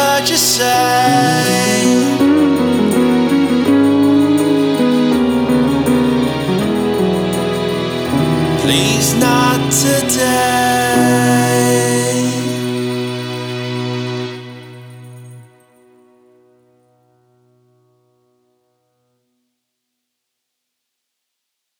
heard you say, please not today.